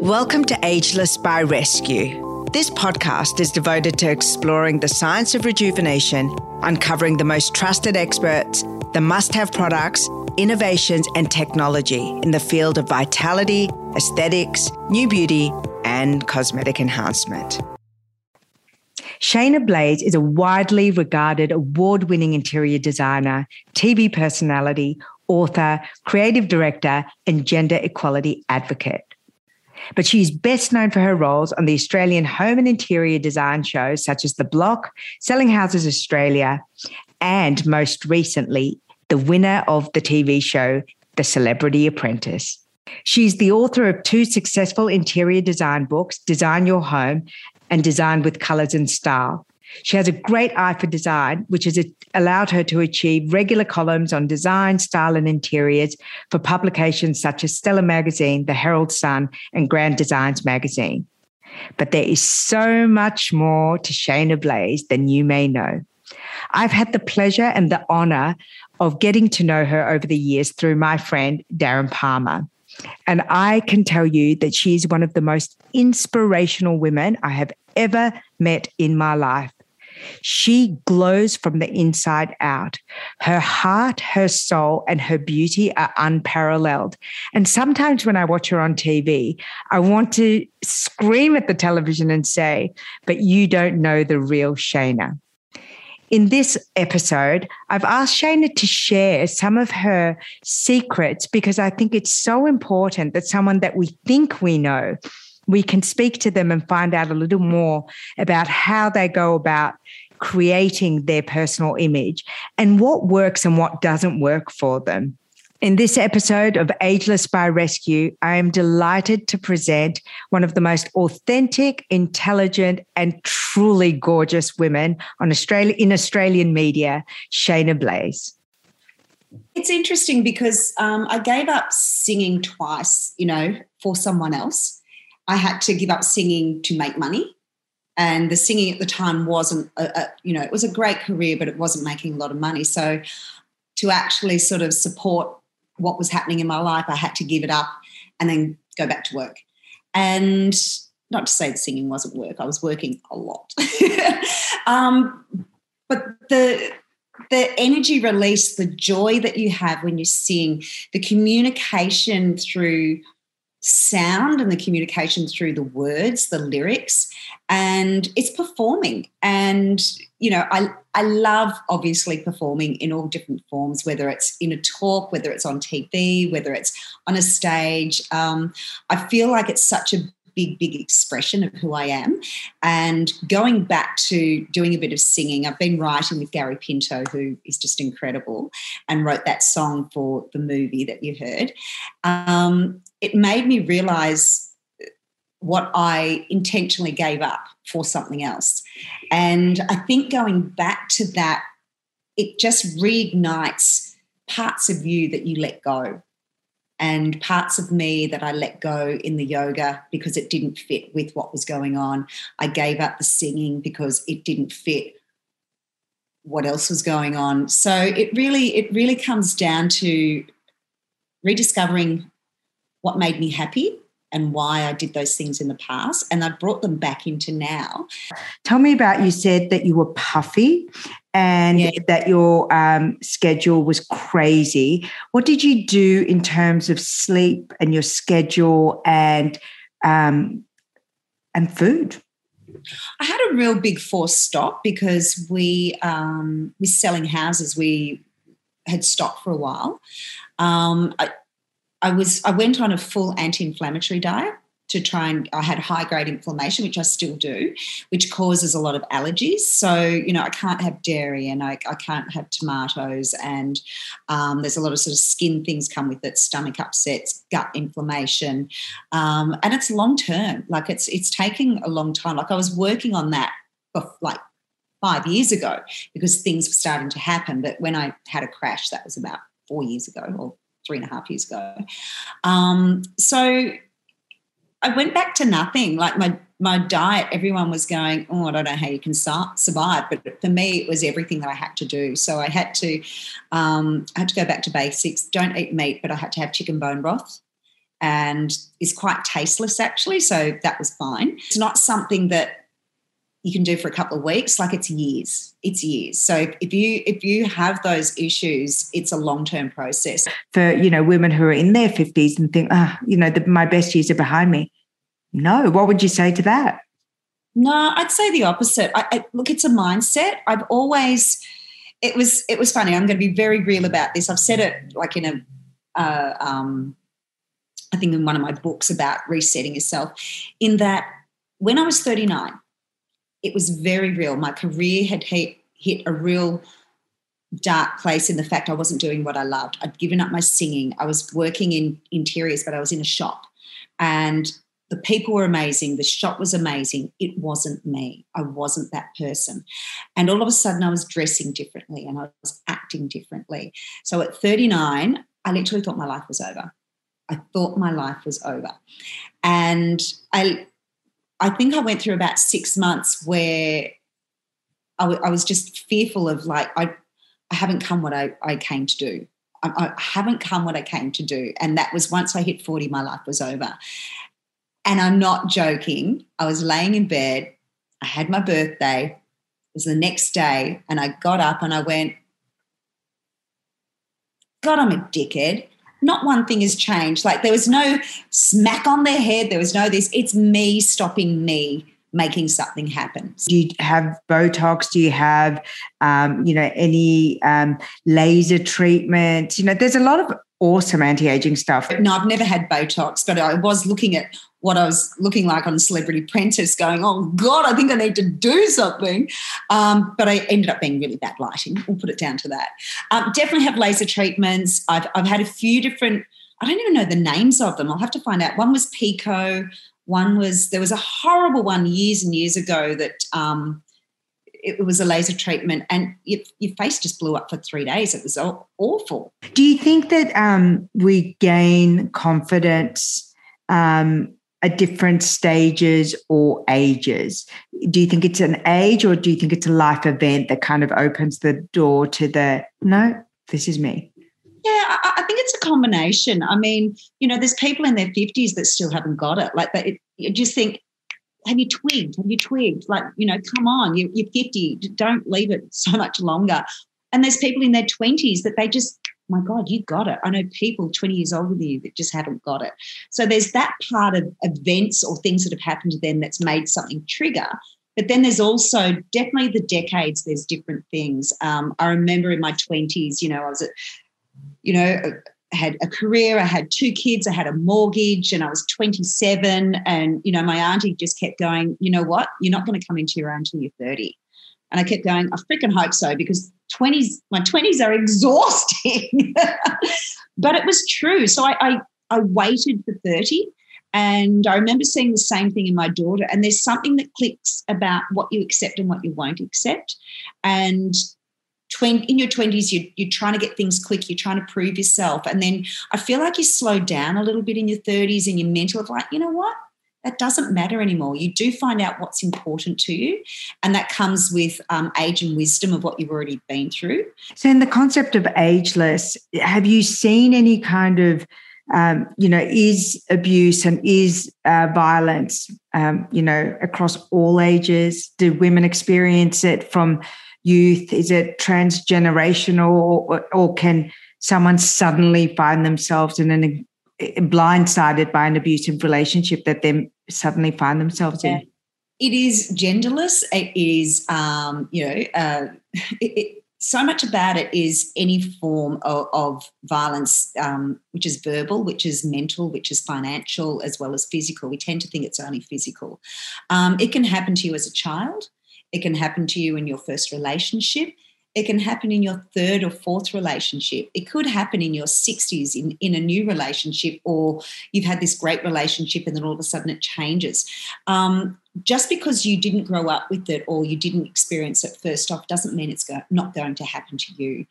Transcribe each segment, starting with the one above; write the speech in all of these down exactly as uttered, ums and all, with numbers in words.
Welcome to Ageless by Rescue. This podcast is devoted to exploring the science of rejuvenation, uncovering the most trusted experts, the must-have products, innovations and technology in the field of vitality, aesthetics, new beauty and cosmetic enhancement. Shaynna Blaze is a widely regarded award-winning interior designer, T V personality, author, creative director and gender equality advocate. But she's best known for her roles on the Australian home and interior design shows such as The Block, Selling Houses Australia, and most recently, the winner of the T V show, The Celebrity Apprentice. She's the author of two successful interior design books, Design Your Home and Design with Colours and Style. She has a great eye for design, which has allowed her to achieve regular columns on design, style and interiors for publications such as Stellar Magazine, The Herald Sun and Grand Designs Magazine. But there is so much more to Shaynna Blaze than you may know. I've had the pleasure and the honour of getting to know her over the years through my friend Darren Palmer. And I can tell you that she is one of the most inspirational women I have ever met in my life. She glows from the inside out. Her heart, her soul, and her beauty are unparalleled. And sometimes when I watch her on T V, I want to scream at the television and say, but you don't know the real Shaynna. In this episode, I've asked Shaynna to share some of her secrets because I think it's so important that someone that we think we know, we can speak to them and find out a little more about how they go about creating their personal image and what works and what doesn't work for them. In this episode of Ageless by Rescue, I am delighted to present one of the most authentic, intelligent, and truly gorgeous women on Australia in Australian media, Shaynna Blaze. It's interesting because um, I gave up singing twice, you know, for someone else. I had to give up singing to make money, and the singing at the time wasn't, a, a, you know, it was a great career, but it wasn't making a lot of money. So to actually sort of support what was happening in my life, I had to give it up and then go back to work. And not to say the singing wasn't work, I was working a lot. um, but the the energy release, the joy that you have when you sing, the communication through sound and the communication through the words, the lyrics, and it's performing. And, you know, I I love obviously performing in all different forms, whether it's in a talk, whether it's on T V, whether it's on a stage. Um, I feel like it's such a big, big expression of who I am. And going back to doing a bit of singing, I've been writing with Gary Pinto, who is just incredible, and wrote that song for the movie that you heard. Um, it made me realise what I intentionally gave up for something else. And I think going back to that, it just reignites parts of you that you let go, and parts of me that I let go in the yoga because it didn't fit with what was going on. I gave up the singing because it didn't fit what else was going on. So it really, it really comes down to rediscovering what made me happy and why I did those things in the past, and I brought them back into now. Tell me about, you said that you were puffy and yeah. that your um, schedule was crazy. What did you do in terms of sleep and your schedule and um, and food? I had a real big forced stop because we, um, with Selling Houses, we had stopped for a while. Um, I I was I went on a full anti-inflammatory diet to try and I had high-grade inflammation, which I still do, which causes a lot of allergies. So, you know, I can't have dairy and I, I can't have tomatoes, and um, there's a lot of sort of skin things come with it, stomach upsets, gut inflammation, um, and it's long-term. Like it's it's taking a long time. Like I was working on that for like five years ago because things were starting to happen, but when I had a crash, that was about four years ago or three and a half years ago. Um, so I went back to nothing. Like my, my diet, everyone was going, oh, I don't know how you can survive. But for me, it was everything that I had to do. So I had to, um, I had to go back to basics, don't eat meat, but I had to have chicken bone broth and is quite tasteless actually, so that was fine. It's not something that you can do for a couple of weeks, like it's years. It's years. So if you if you have those issues, it's a long-term process. For, you know, women who are in their fifties and think, ah, oh, you know, the, my best years are behind me. No, what would you say to that? No, I'd say the opposite. I, I, look, it's a mindset. I've always, it was it was funny. I'm going to be very real about this. I've said it like in a, uh, um, I think in one of my books about resetting yourself, in that when I was thirty-nine, it was very real. My career had hit, hit a real dark place in the fact I wasn't doing what I loved. I'd given up my singing. I was working in interiors, but I was in a shop, and the people were amazing. The shop was amazing. It wasn't me. I wasn't that person. And all of a sudden I was dressing differently and I was acting differently. So at thirty-nine, I literally thought my life was over. I thought my life was over. And I I think I went through about six months where I, w- I was just fearful of like, I, I haven't come what I, I came to do. I, I haven't come what I came to do. And that was once I hit forty, my life was over. And I'm not joking. I was laying in bed. I had my birthday. It was the next day. And I got up and I went, God, I'm a dickhead. Not one thing has changed. Like there was no smack on their head. There was no this. It's me stopping me making something happen. Do you have Botox? Do you have, um, you know, any um, laser treatment? You know, there's a lot of awesome anti-aging stuff. No, I've never had Botox, but I was looking at what I was looking like on The Celebrity Apprentice going, oh, God, I think I need to do something. Um, but I ended up being really bad lighting. We'll put it down to that. Um, definitely have laser treatments. I've I've had a few different, I don't even know the names of them. I'll have to find out. One was Pico. One was, there was a horrible one years and years ago that um, it was a laser treatment and your, your face just blew up for three days. It was awful. Do you think that um, we gain confidence um at different stages or ages? Do you think it's an age or do you think it's a life event that kind of opens the door to the, no, this is me? Yeah, I, I think it's a combination. I mean, you know, there's people in their fifties that still haven't got it. Like that, you just think, have you twigged? Have you twigged? Like, you know, come on, you, you're fifty. Don't leave it so much longer. And there's people in their twenties that they just, my God, you got it. I know people twenty years older than you that just haven't got it. So there's that part of events or things that have happened to them that's made something trigger. But then there's also definitely the decades, there's different things. Um, I remember in my twenties, you know, I was, at, you know, I had a career, I had two kids, I had a mortgage and I was twenty-seven and, you know, my auntie just kept going, you know what, you're not going to come into your own until you're thirty. And I kept going, I freaking hope so, because twenties, my twenties are exhausting. But it was true. So I, I I waited for thirty and I remember seeing the same thing in my daughter. And there's something that clicks about what you accept and what you won't accept. And twenty, in your twenties, you, you're trying to get things quick. You're trying to prove yourself. And then I feel like you slow down a little bit in your thirties and your mental of like, you know what? That doesn't matter anymore. You do find out what's important to you, and that comes with um, age and wisdom of what you've already been through. So in the concept of ageless, have you seen any kind of, um, you know, is abuse and is uh, violence, um, you know, across all ages? Do women experience it from youth? Is it transgenerational, or, or can someone suddenly find themselves in an blindsided by an abusive relationship that they suddenly find themselves in? It is genderless. It is, um, you know, uh, it, it, so much about it is any form of, of violence, um, which is verbal, which is mental, which is financial, as well as physical. We tend to think it's only physical. Um, it can happen to you as a child. It can happen to you in your first relationship. It can happen in your third or fourth relationship. It could happen in your sixties in, in a new relationship, or you've had this great relationship and then all of a sudden it changes. Um, just because you didn't grow up with it or you didn't experience it first off doesn't mean it's go- not going to happen to you.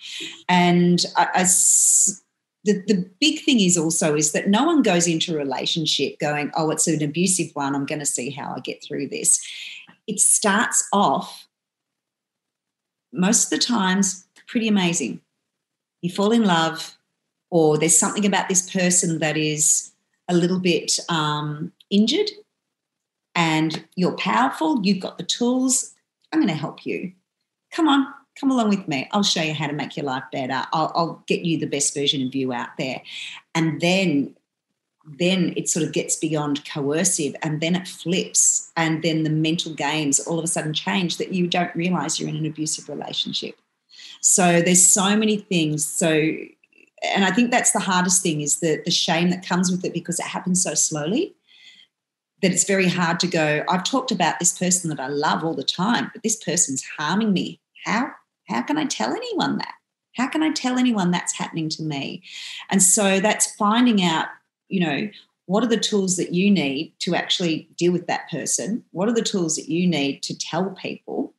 And I, I s- the, the big thing is also is that no one goes into a relationship going, oh, it's an abusive one, I'm going to see how I get through this. It starts off, most of the times, pretty amazing. You fall in love, or there's something about this person that is a little bit um, injured and you're powerful, you've got the tools, I'm going to help you. Come on, come along with me. I'll show you how to make your life better. I'll, I'll get you the best version of you out there. And then then it sort of gets beyond coercive, and then it flips, and then the mental games all of a sudden change that you don't realise you're in an abusive relationship. So there's so many things. So, and I think that's the hardest thing, is the, the shame that comes with it, because it happens so slowly that it's very hard to go, I've talked about this person that I love all the time, but this person's harming me. How, how can I tell anyone that? How can I tell anyone that's happening to me? And so that's finding out, you know, what are the tools that you need to actually deal with that person? What are the tools that you need to tell people?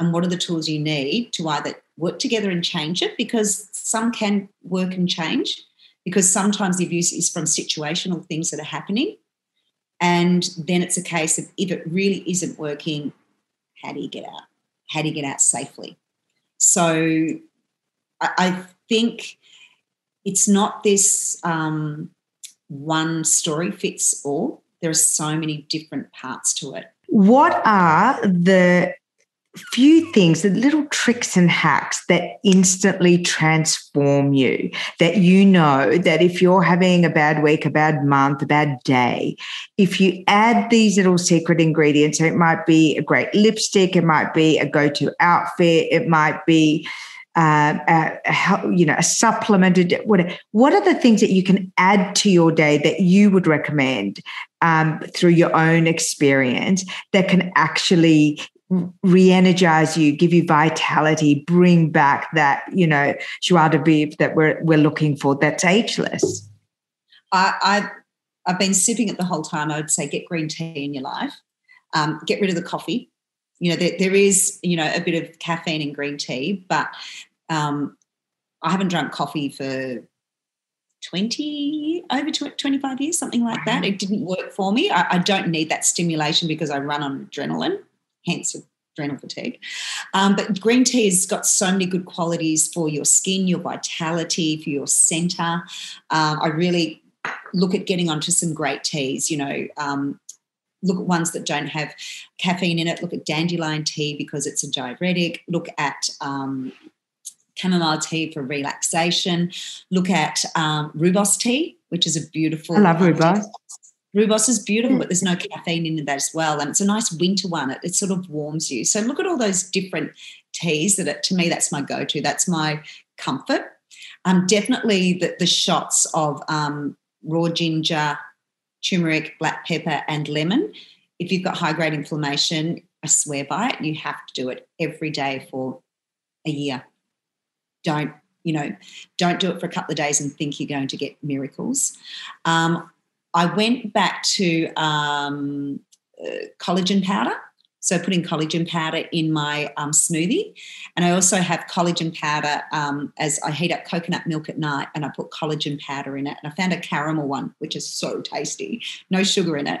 And what are the tools you need to either work together and change it? Because some can work and change, because sometimes the abuse is from situational things that are happening. And then it's a case of, if it really isn't working, how do you get out? How do you get out safely? So I, I think it's not this... Um, one story fits all. There are so many different parts to it. What are the few things, the little tricks and hacks that instantly transform you, that you know that if you're having a bad week, a bad month, a bad day, if you add these little secret ingredients, so it might be a great lipstick, it might be a go-to outfit, it might be Um, a, a, you know, a supplement, whatever. What are the things that you can add to your day that you would recommend um, through your own experience that can actually re-energize you, give you vitality, bring back that, you know, joie de vivre that we're we're looking for, that's ageless? I, I've, I've been sipping it the whole time. I would say get green tea in your life. Um, get rid of the coffee. You know, there, there is, you know, a bit of caffeine in green tea, but um, I haven't drunk coffee for twenty, over twenty-five years, something like that. It didn't work for me. I, I don't need that stimulation because I run on adrenaline, hence adrenal fatigue. Um, but green tea has got so many good qualities for your skin, your vitality, for your centre. Um, I really look at getting onto some great teas, you know, um, look at ones that don't have caffeine in it. Look at dandelion tea because it's a diuretic. Look at um, chamomile tea for relaxation. Look at um, rooibos tea, which is a beautiful... I love rooibos. Rooibos is beautiful, but there's no caffeine in that as well. And it's a nice winter one. It, it sort of warms you. So look at all those different teas that, it, to me, that's my go-to. That's my comfort. Um, definitely the, the shots of um, raw ginger, turmeric, black pepper and lemon. If you've got high-grade inflammation, I swear by it, you have to do it every day for a year. Don't, you know, don't do it for a couple of days and think you're going to get miracles. Um, I went back to um, uh, collagen powder, so putting collagen powder in my um, smoothie, and I also have collagen powder um, as I heat up coconut milk at night, and I put collagen powder in it, and I found a caramel one, which is so tasty, no sugar in it.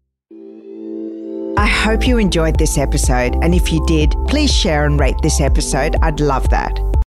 I hope you enjoyed this episode, and if you did, please share and rate this episode. I'd love that.